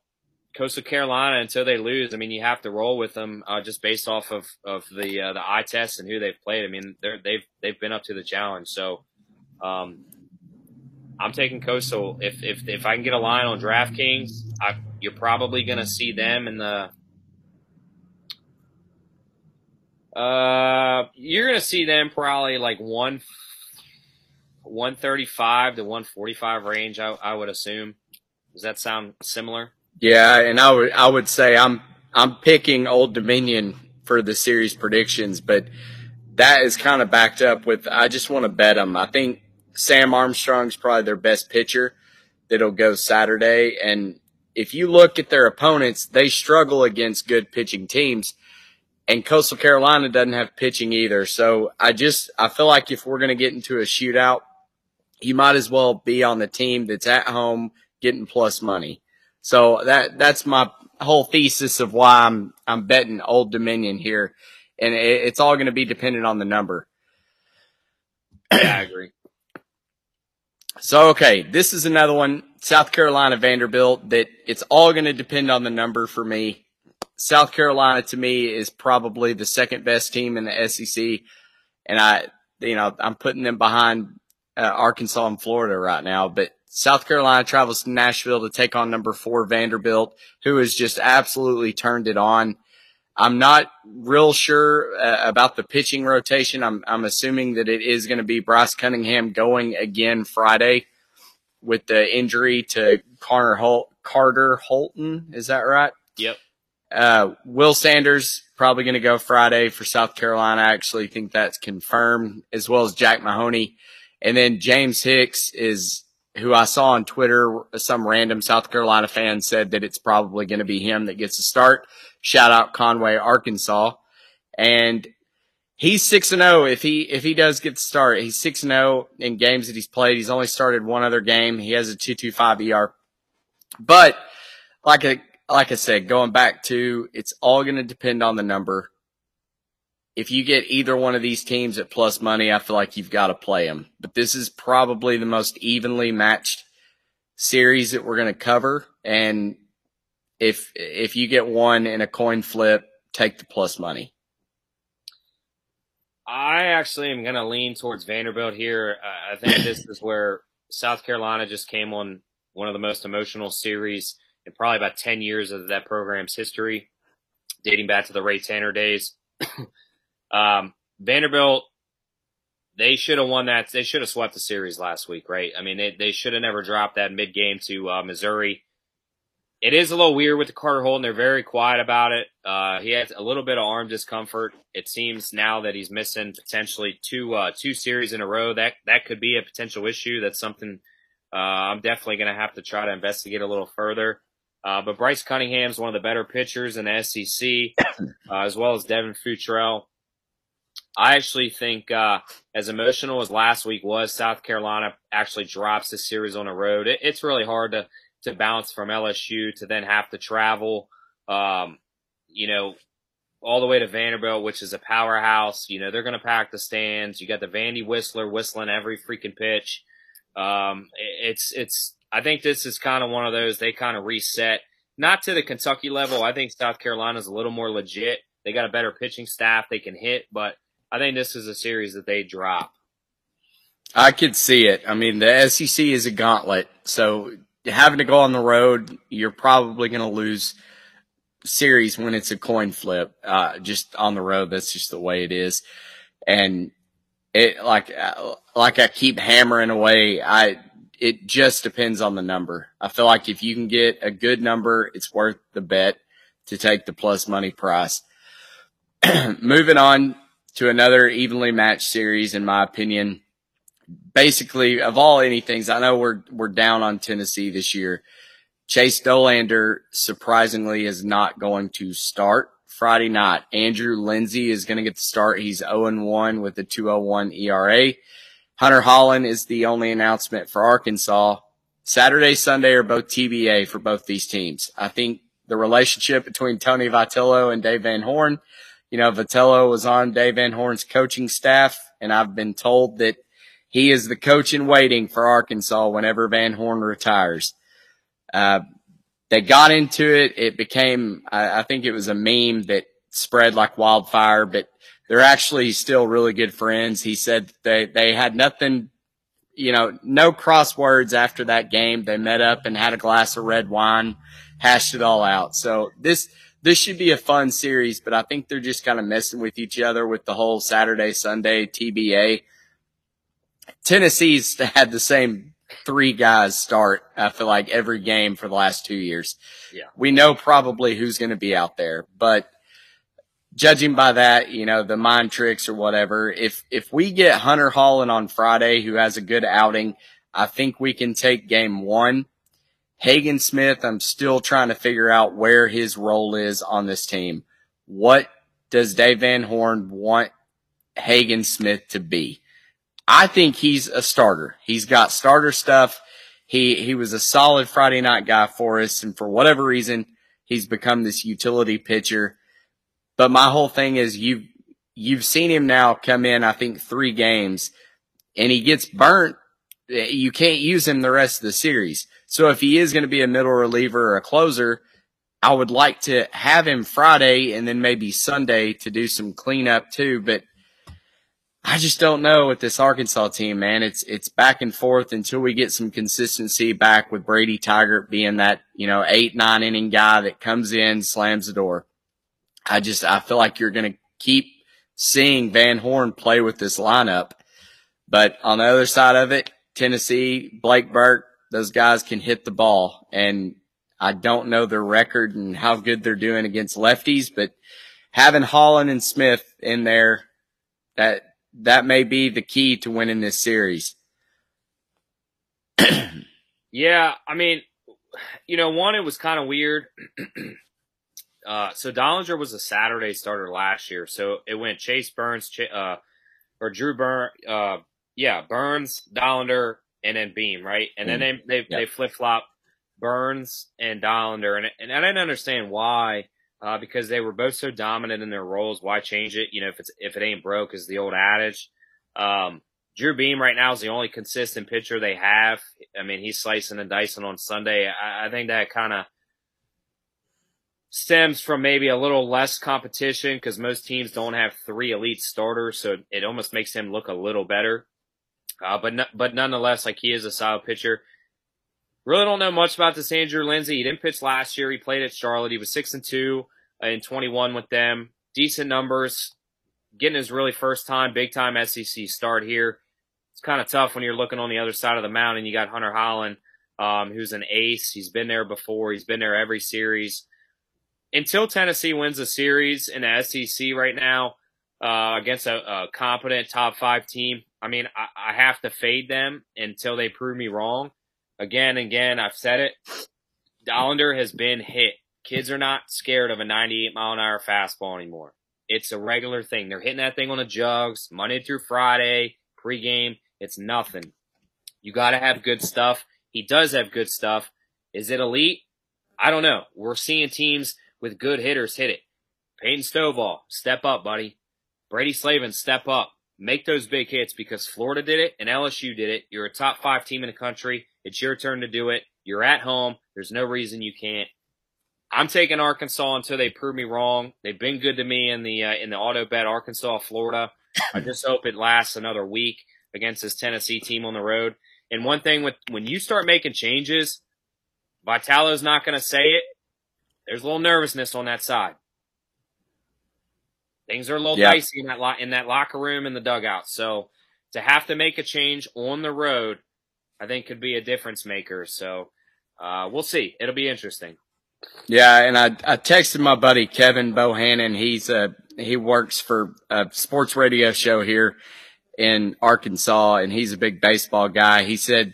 Coastal Carolina, until they lose, I mean, you have to roll with them uh, just based off of of the uh, the eye test and who they've played. I mean, they've they've been up to the challenge. So um, I'm taking Coastal. If if if I can get a line on DraftKings, I. You're probably going to see them in the uh, – you're going to see them probably like one, one thirty-five to one forty-five range, I, I would assume. Does that sound similar? Yeah, and I would I would say I'm I'm picking Old Dominion for the series predictions, but that is kind of backed up with – I just want to bet them. I think Sam Armstrong's probably their best pitcher that'll go Saturday, and – if you look at their opponents, they struggle against good pitching teams, and Coastal Carolina doesn't have pitching either. So I just I feel like if we're going to get into a shootout, you might as well be on the team that's at home getting plus money. So that that's my whole thesis of why I'm I'm betting Old Dominion here, and it, it's all going to be dependent on the number. Yeah, I agree. So, okay, this is another one, South Carolina, Vanderbilt, that it's all going to depend on the number for me. South Carolina, to me, is probably the second best team in the S E C, and I, you know, I'm putting them behind uh, Arkansas and Florida right now. But South Carolina travels to Nashville to take on number four Vanderbilt, who has just absolutely turned it on. I'm not real sure uh, about the pitching rotation. I'm, I'm assuming that it is going to be Bryce Cunningham going again Friday with the injury to Carter, Hol- Carter Holton. Is that right? Yep. Uh, Will Sanders probably going to go Friday for South Carolina. I actually think that's confirmed, as well as Jack Mahoney. And then James Hicks is who I saw on Twitter. Some random South Carolina fan said that it's probably going to be him that gets a start. Shout out Conway, Arkansas. And he's six and oh. If he if he does get the start, he's six and oh in games that he's played. He's only started one other game. He has a two twenty-five E R. But like I, like I said, going back to, it's all going to depend on the number. If you get either one of these teams at plus money, I feel like you've got to play them. But this is probably the most evenly matched series that we're going to cover. And if if you get one in a coin flip, take the plus money. I actually am going to lean towards Vanderbilt here. Uh, I think this is where South Carolina just came on one of the most emotional series in probably about ten years of that program's history, dating back to the Ray Tanner days. Um, Vanderbilt, they should have won that. They should have swept the series last week, right? I mean, they, they should have never dropped that mid-game to uh, Missouri. It is a little weird with the Carter Holton. They're very quiet about it. Uh, he has a little bit of arm discomfort. It seems now that he's missing potentially two uh, two series in a row. That that could be a potential issue. That's something uh, I'm definitely going to have to try to investigate a little further. Uh, but Bryce Cunningham's one of the better pitchers in the S E C, uh, as well as Devin Futrell. I actually think uh, as emotional as last week was, South Carolina actually drops the series on the road. It, it's really hard to, to bounce from L S U to then have to travel, um, you know, all the way to Vanderbilt, which is a powerhouse. You know, they're going to pack the stands. You got the Vandy Whistler whistling every freaking pitch. Um, it, it's it's. I think this is kind of one of those, they kind of reset. Not to the Kentucky level. I think South Carolina's a little more legit. They got a better pitching staff. They can hit, but I think this is a series that they drop. I could see it. I mean, the S E C is a gauntlet. So having to go on the road, you're probably going to lose series when it's a coin flip. Uh, just on the road, that's just the way it is. And it like like I keep hammering away, I it just depends on the number. I feel like if you can get a good number, it's worth the bet to take the plus money price. Moving on to another evenly matched series, in my opinion. basically of all any things, I know we're we're down on Tennessee this year. Chase Dollander surprisingly is not going to start Friday night. Andrew Lindsey is going to get the start. He's oh and one with a two oh one E R A. Hunter Holland is the only announcement for Arkansas. Saturday, Sunday are both T B A for both these teams. I think the relationship between Tony Vitello and Dave Van Horn, you know, Vitello was on Dave Van Horn's coaching staff, and I've been told that he is the coach in waiting for Arkansas whenever Van Horn retires. Uh, they got into it. It became, I, I think it was a meme that spread like wildfire, but they're actually still really good friends. He said they, they had nothing, you know, no crosswords after that game. They met up and had a glass of red wine, hashed it all out. So this, this should be a fun series, but I think they're just kind of messing with each other with the whole Saturday, Sunday T B A. Tennessee's had the same three guys start, I feel like, every game for the last two years. Yeah. We know probably who's going to be out there, but judging by that, you know, the mind tricks or whatever, if if we get Hunter Holland on Friday, who has a good outing, I think we can take game one. Hagen Smith, I'm still trying to figure out where his role is on this team. What does Dave Van Horn want Hagen Smith to be? I think he's a starter. He's got starter stuff. He he was a solid Friday night guy for us, and for whatever reason, he's become this utility pitcher. But my whole thing is you've, you've seen him now come in, I think, three games, and he gets burnt. You can't use him the rest of the series. So if he is going to be a middle reliever or a closer, I would like to have him Friday and then maybe Sunday to do some cleanup too. But I just don't know with this Arkansas team, man. It's it's back and forth until we get some consistency back with Brady Tiger being that, you know, eight, nine inning guy that comes in, slams the door. I just I feel like you're going to keep seeing Van Horn play with this lineup. But on the other side of it, Tennessee, Blake Burke, those guys can hit the ball. And I don't know their record and how good they're doing against lefties, but having Holland and Smith in there, that – that may be the key to winning this series. Yeah, I mean, you know, one, it was kind of weird. uh, so Dollander was a Saturday starter last year. So it went Chase Burns, uh, or Drew Burns, uh, yeah, Burns, Dollander, and then Beam, right? And mm. then they they, yeah. they flip-flop Burns and Dollander. And, and I didn't understand why. Uh, because they were both so dominant in their roles, why change it? You know, if it's if it ain't broke is the old adage. Um, Drew Beam right now is the only consistent pitcher they have. I mean, he's slicing and dicing on Sunday. I, I think that kind of stems from maybe a little less competition because most teams don't have three elite starters, so it almost makes him look a little better. Uh, but no, but nonetheless, like, he is a solid pitcher. Really don't know much about this Andrew Lindsey. He didn't pitch last year. He played at Charlotte. He was six and two in twenty-one with them. Decent numbers. Getting his really first time, big-time S E C start here. It's kind of tough when you're looking on the other side of the mound and you got Hunter Holland, um, who's an ace. He's been there before. He's been there every series. Until Tennessee wins a series in the S E C right now uh, against a, a competent top-five team, I mean, I, I have to fade them until they prove me wrong. Again, again, I've said it. Dollander has been hit. Kids are not scared of a ninety-eight mile an hour fastball anymore. It's a regular thing. They're hitting that thing on the jugs, Monday through Friday, pregame. It's nothing. You got to have good stuff. He does have good stuff. Is it elite? I don't know. We're seeing teams with good hitters hit it. Peyton Stovall, step up, buddy. Brady Slavens, step up. Make those big hits because Florida did it and L S U did it. You're a top five team in the country. It's your turn to do it. You're at home. There's no reason you can't. I'm taking Arkansas until they prove me wrong. They've been good to me in the uh, in the auto bet, Arkansas, Florida. I just hope it lasts another week against this Tennessee team on the road. And one thing, with when you start making changes, Vitello's not going to say it. There's a little nervousness on that side. Things are a little yeah. dicey in that, lo- in that locker room and the dugout. So to have to make a change on the road, I think could be a difference maker. So uh, we'll see. It'll be interesting. Yeah, and I, I texted my buddy Kevin Bohannon. He's a, he works for a sports radio show here, in Arkansas, and he's a big baseball guy. He said,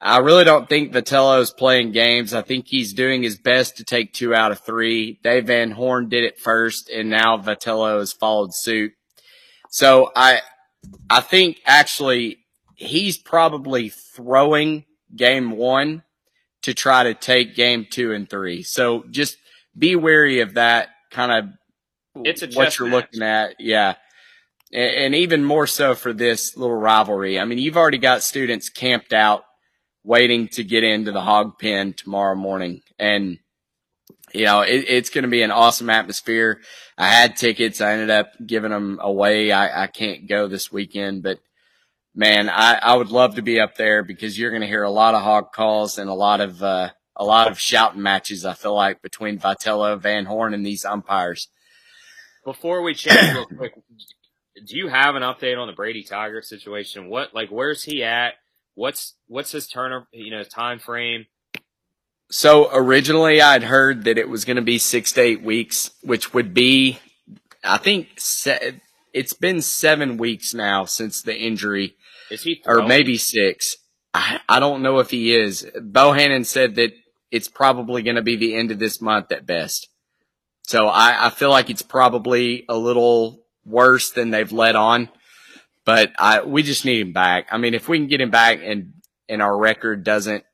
I really don't think Vitello's playing games. I think he's doing his best to take two out of three. Dave Van Horn did it first, and now Vitello has followed suit. So I I think actually he's probably throwing game one to try to take game two and three. So just be wary of that kind of it's a what you're match. looking at. Yeah. And, and even more so for this little rivalry. I mean, you've already got students camped out waiting to get into the hog pen tomorrow morning. And, you know, it, it's going to be an awesome atmosphere. I had tickets. I ended up giving them away. I, I can't go this weekend, but man, I, I would love to be up there because you're going to hear a lot of hog calls and a lot of, uh, a lot of shouting matches, I feel like, between Vitello, Van Horn, and these umpires. Before we change real quick, do you have an update on the Brady Tiger situation? What, like, where's he at? What's what's his turn, you know, time frame? So originally I'd heard that it was going to be six to eight weeks, which would be, I think, se- it's been seven weeks now since the injury. Is he throwing? Or maybe six. I, I don't know if he is. Bohannon said that it's probably going to be the end of this month at best. So I, I feel like it's probably a little worse than they've let on. But I, we just need him back. I mean, if we can get him back and, and our record doesn't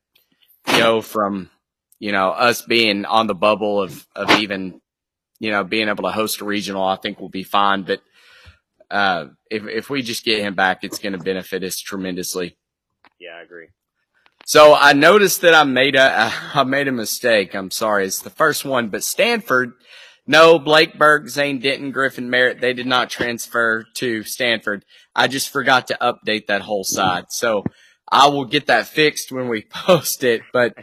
go from, you know, us being on the bubble of, of even, you know, being able to host a regional, I think we'll be fine. But uh, if if we just get him back, it's going to benefit us tremendously. Yeah, I agree. So I noticed that I made a I made a mistake. I'm sorry. It's the first one. But Stanford – no, Blake Burke, Zane Denton, Griffin Merritt, they did not transfer to Stanford. I just forgot to update that whole side. So I will get that fixed when we post it. But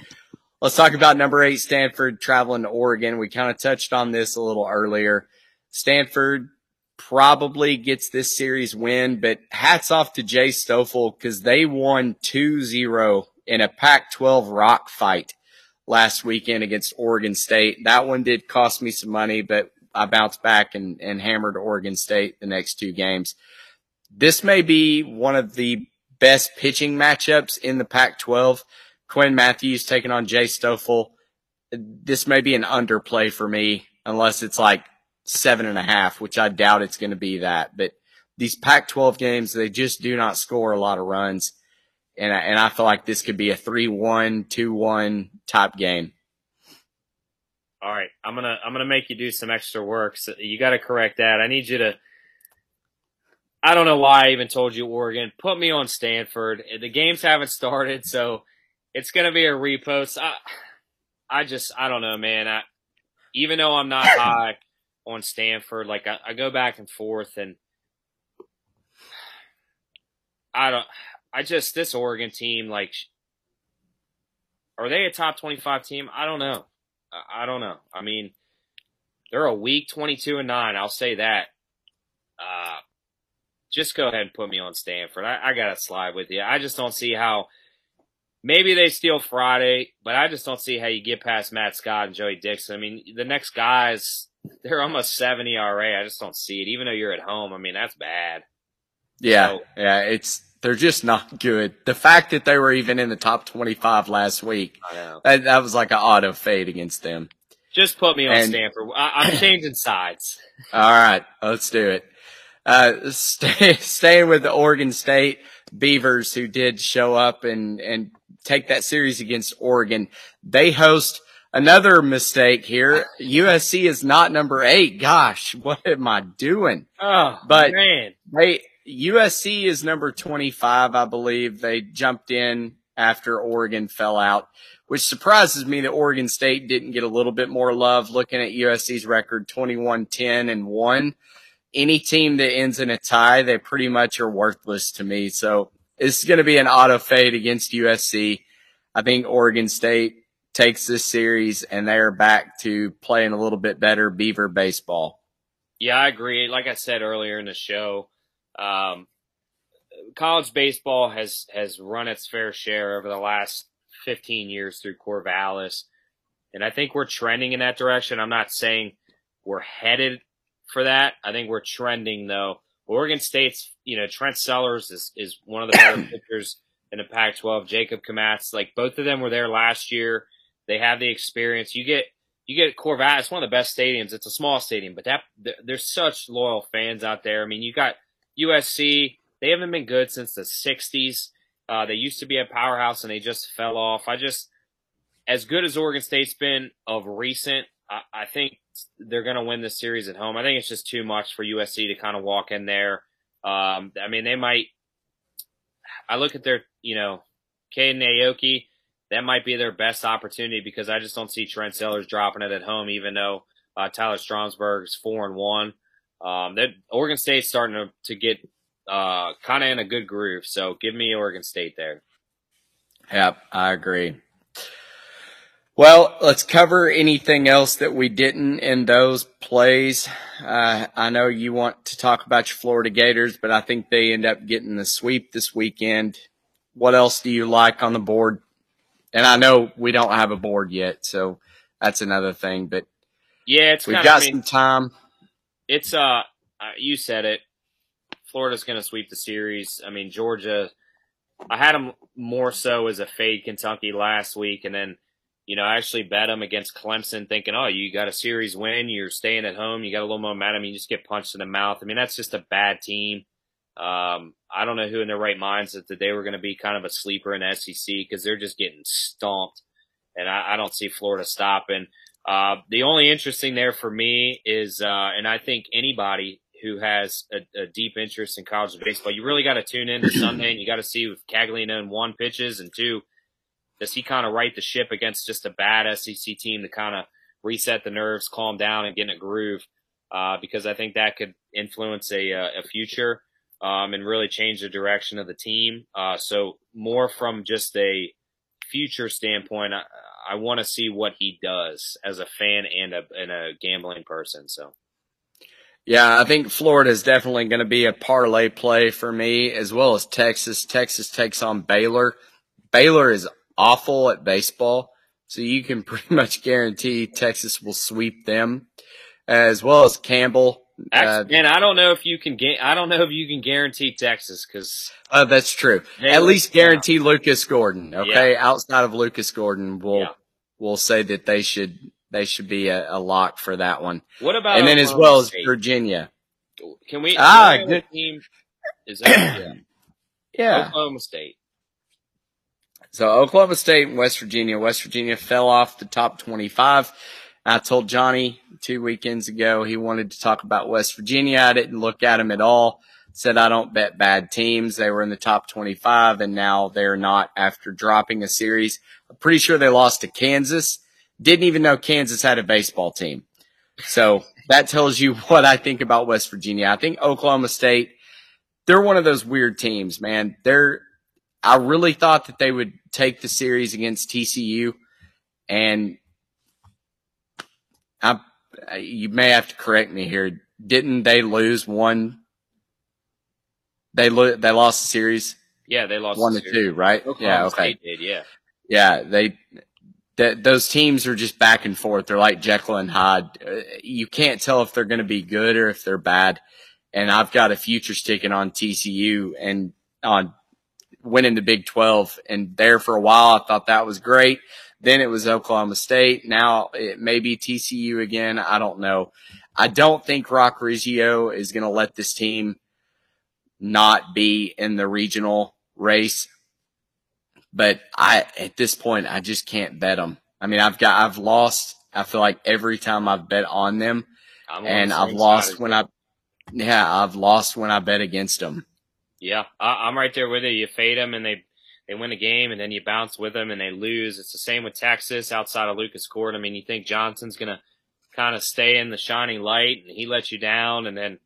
let's talk about number eight, Stanford traveling to Oregon. We kind of touched on this a little earlier. Stanford probably gets this series win, but hats off to Jay Stoffel because they won two zero in a Pac twelve rock fight last weekend against Oregon State. That one did cost me some money, but I bounced back and, and hammered Oregon State the next two games. This may be one of the best pitching matchups in the Pac twelve. Quinn Matthews taking on Jay Stoffel. This may be an underplay for me, unless it's like seven and a half, which I doubt it's going to be that. But these Pac twelve games, they just do not score a lot of runs. And I, and I feel like this could be a three one, two one type game. All right, I'm gonna I'm gonna make you do some extra work. So you got to correct that. I need you to. I don't know why I even told you Oregon. Put me on Stanford. The games haven't started, so it's gonna be a repost. I, I just I don't know, man. I even though I'm not high on Stanford, like I, I go back and forth, and I don't. I just, this Oregon team, like, are they a top twenty-five team? I don't know. I don't know. I mean, they're a weak twenty-two and nine. I'll say that. Uh, just go ahead and put me on Stanford. I, I got to slide with you. I just don't see how, maybe they steal Friday, but I just don't see how you get past Matt Scott and Joey Dixon. I mean, the next guys, they're almost seventy E R A. I just don't see it. Even though you're at home, I mean, that's bad. Yeah. So, yeah. It's, They're just not good. The fact that they were even in the top twenty-five last week, I know. That, that was like an auto fade against them. Just put me on and, Stanford. I, I'm changing sides. All right, let's do it. Uh, stay, staying with the Oregon State Beavers, who did show up and, and take that series against Oregon. They host another mistake here. U S C is not number eight. Gosh, what am I doing? Oh, but man. They, U S C is number twenty-five, I believe. They jumped in after Oregon fell out, which surprises me that Oregon State didn't get a little bit more love. Looking at U S C's record, twenty-one, ten, and one. Any team that ends in a tie, they pretty much are worthless to me. So it's going to be an auto fade against U S C. I think Oregon State takes this series, and they are back to playing a little bit better Beaver baseball. Yeah, I agree. Like I said earlier in the show, Um, college baseball has, has run its fair share over the last fifteen years through Corvallis. And I think we're trending in that direction. I'm not saying we're headed for that. I think we're trending though. Oregon State's you know, Trent Sellers is, is one of the better pitchers in the Pac twelve. Jacob Komatz, like both of them were there last year. They have the experience. You get, you get Corvallis. It's one of the best stadiums. It's a small stadium, but that there's such loyal fans out there. I mean, you got U S C. They haven't been good since the sixties. Uh, they used to be a powerhouse and they just fell off. I just, as good as Oregon State's been of recent, I, I think they're going to win this series at home. I think it's just too much for U S C to kind of walk in there. Um, I mean, they might, I look at their, you know, Caden Aoki, that might be their best opportunity because I just don't see Trent Sellers dropping it at home, even though uh, Tyler Stromsburg's four and one. Um, that Oregon State's starting to, to get uh, kind of in a good groove. So give me Oregon State there. Yep, I agree. Well, let's cover anything else that we didn't in those plays. Uh, I know you want to talk about your Florida Gators, but I think they end up getting the sweep this weekend. What else do you like on the board? And I know we don't have a board yet, so that's another thing. But yeah, it's we've kinda, got I mean, some time. It's uh, you said it. Florida's going to sweep the series. I mean, Georgia. I had them more so as a fade Kentucky last week, and then. You know, I actually bet them against Clemson thinking, oh, you got a series win. You're staying at home. You got a little momentum. You just get punched in the mouth. I mean, that's just a bad team. Um, I don't know who in their right minds that they were going to be kind of a sleeper in the S E C because they're just getting stomped. And I, I don't see Florida stopping. Uh, the only interesting there for me is, uh, and I think anybody who has a, a deep interest in college baseball, you really got to tune in to Sunday and you got to see if Caglino in one pitches and two, does he kind of right the ship against just a bad S E C team to kind of reset the nerves, calm down, and get in a groove? Uh, because I think that could influence a, a future um, and really change the direction of the team. Uh, so more from just a future standpoint, I, I want to see what he does as a fan and a, and a gambling person. So, yeah, I think Florida is definitely going to be a parlay play for me as well as Texas. Texas takes on Baylor. Baylor is awful at baseball, so you can pretty much guarantee Texas will sweep them, as well as Campbell. Actually, uh, and I don't know if you can get. I don't know if you can guarantee Texas because uh, that's true. At least guarantee yeah. Lucas Gordon. Okay, yeah. Outside of Lucas Gordon, we'll yeah. we'll say that they should they should be a, a lock for that one. What about and then Oklahoma as well State? As Virginia? Can we? Ah, good team. Is that yeah. yeah Oklahoma State? So Oklahoma State and West Virginia. West Virginia fell off the top twenty-five. I told Johnny two weekends ago he wanted to talk about West Virginia. I didn't look at him at all. Said I don't bet bad teams. They were in the top twenty-five, and now they're not after dropping a series. I'm pretty sure they lost to Kansas. Didn't even know Kansas had a baseball team. So that tells you what I think about West Virginia. I think Oklahoma State, they're one of those weird teams, man. They're I really thought that they would take the series against T C U, and I, you may have to correct me here. Didn't they lose one? They lo- they lost the series. Yeah, they lost one the to series. Two, right? Oklahoma yeah, okay. State did, yeah, yeah. They th- those teams are just back and forth. They're like Jekyll and Hyde. You can't tell if they're going to be good or if they're bad. And I've got a future sticking on T C U and on. Winning the Big twelve, and there for a while I thought that was great. Then it was Oklahoma State. Now it may be T C U again. I don't know. I don't think Rock Rizzio is going to let this team not be in the regional race. But I, at this point, I just can't bet them. I mean, I've got, I've lost. I feel like every time I've bet on them, I'm and on the I've lost when I, yeah, I've lost when I bet against them. Yeah, I'm right there with you. You fade them, and they, they win a game, and then you bounce with them, and they lose. It's the same with Texas outside of Lucas Gordon. I mean, you think Johnson's going to kind of stay in the shining light, and he lets you down, and then,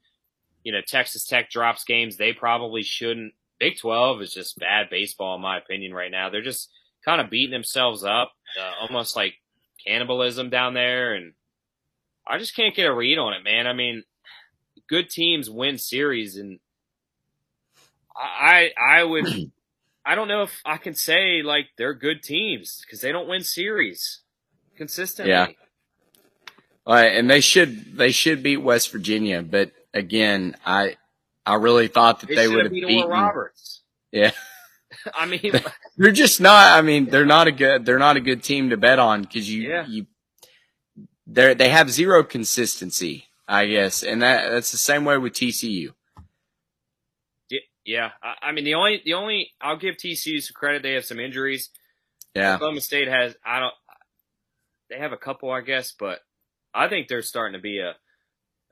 you know, Texas Tech drops games. They probably shouldn't. Big twelve is just bad baseball, in my opinion, right now. They're just kind of beating themselves up, uh, almost like cannibalism down there, and I just can't get a read on it, man. I mean, good teams win series, and I I would I don't know if I can say like they're good teams because they don't win series consistently. Yeah, all right, and they should they should beat West Virginia, but again, I I really thought that they, they would have beaten Roberts. Yeah. I mean, they're just not, I mean, they're not a good, they're not a good team to bet on because you, yeah. you, they they have zero consistency, I guess. And that, that's the same way with T C U. Yeah. I, I mean, the only, the only, I'll give T C U some credit. They have some injuries. Yeah. Oklahoma State has, I don't, they have a couple, I guess, but I think they're starting to be a,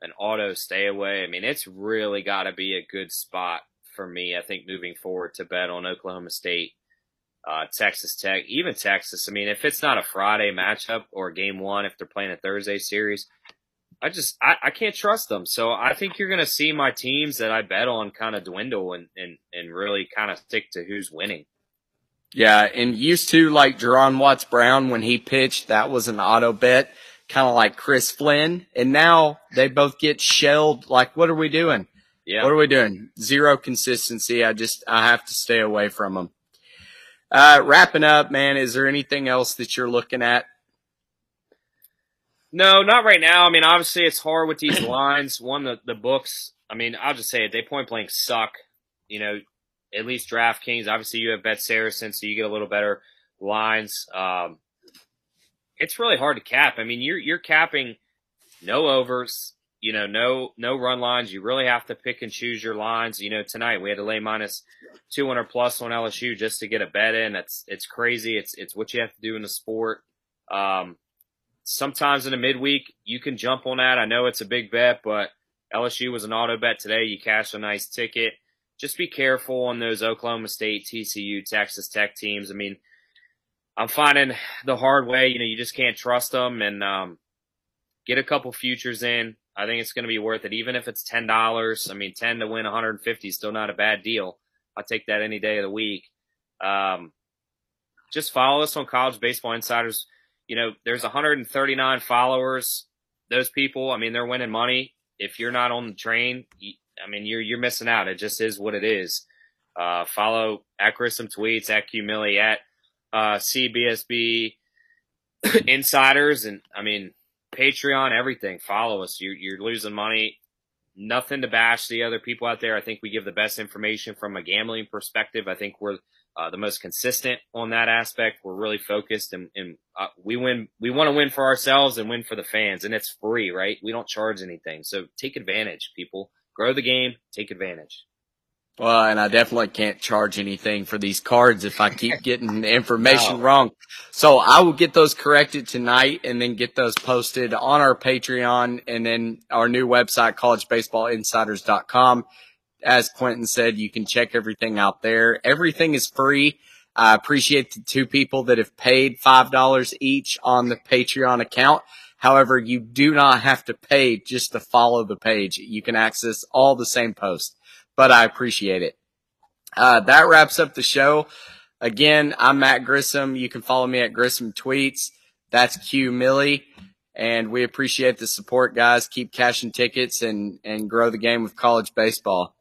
an auto stay away. I mean, it's really got to be a good spot for me, I think, moving forward to bet on Oklahoma State, uh, Texas Tech, even Texas. I mean, if it's not a Friday matchup or game one, if they're playing a Thursday series, I just I, I can't trust them. So I think you're going to see my teams that I bet on kind of dwindle and, and, and really kind of stick to who's winning. Yeah, and used to, like Jerron Watts Brown, when he pitched, that was an auto bet, kind of like Chris Flynn. And now they both get shelled. Like, what are we doing? Yeah. What are we doing? Zero consistency. I just, I have to stay away from them. Uh, wrapping up, man, is there anything else that you're looking at? No, not right now. I mean, obviously it's hard with these lines. One, the, the books, I mean, I'll just say it. They point blank suck, you know, at least DraftKings. Obviously you have Bet Saracen, so you get a little better lines. Um, it's really hard to cap. I mean, you're, you're capping no overs. You know, no no run lines. You really have to pick and choose your lines. You know, tonight we had to lay minus two hundred plus on L S U just to get a bet in. That's it's crazy. It's it's what you have to do in the sport. Um, sometimes in the midweek you can jump on that. I know it's a big bet, but L S U was an auto bet today. You cash a nice ticket. Just be careful on those Oklahoma State, T C U, Texas Tech teams. I mean, I'm finding the hard way. You know, you just can't trust them, and um, get a couple futures in. I think it's going to be worth it, even if it's ten dollars. I mean, ten to win one hundred fifty is still not a bad deal. I'll take that any day of the week. Um, just follow us on College Baseball Insiders. You know, there's one hundred thirty-nine followers. Those people, I mean, they're winning money. If you're not on the train, I mean, you're you're missing out. It just is what it is. Uh, follow at Grissomtweets, at Qmilly, at uh, C B S B Insiders, and I mean, Patreon, everything. Follow us. You're, you're losing money. Nothing to bash the other people out there. I think we give the best information from a gambling perspective. I think we're uh, the most consistent on that aspect. We're really focused, and, and uh, we win. We want to win for ourselves and win for the fans, and it's free, right? We don't charge anything. So take advantage, people. Grow the game. Take advantage. Well, and I definitely can't charge anything for these cards if I keep getting the information no. wrong. So I will get those corrected tonight and then get those posted on our Patreon and then our new website, college baseball insiders dot com. As Quentin said, you can check everything out there. Everything is free. I appreciate the two people that have paid five dollars each on the Patreon account. However, you do not have to pay just to follow the page. You can access all the same posts. But I appreciate it. Uh, that wraps up the show. Again, I'm Matt Grissom. You can follow me at Grissomtweets. That's Qmilly. And we appreciate the support, guys. Keep cashing tickets and, and grow the game with college baseball.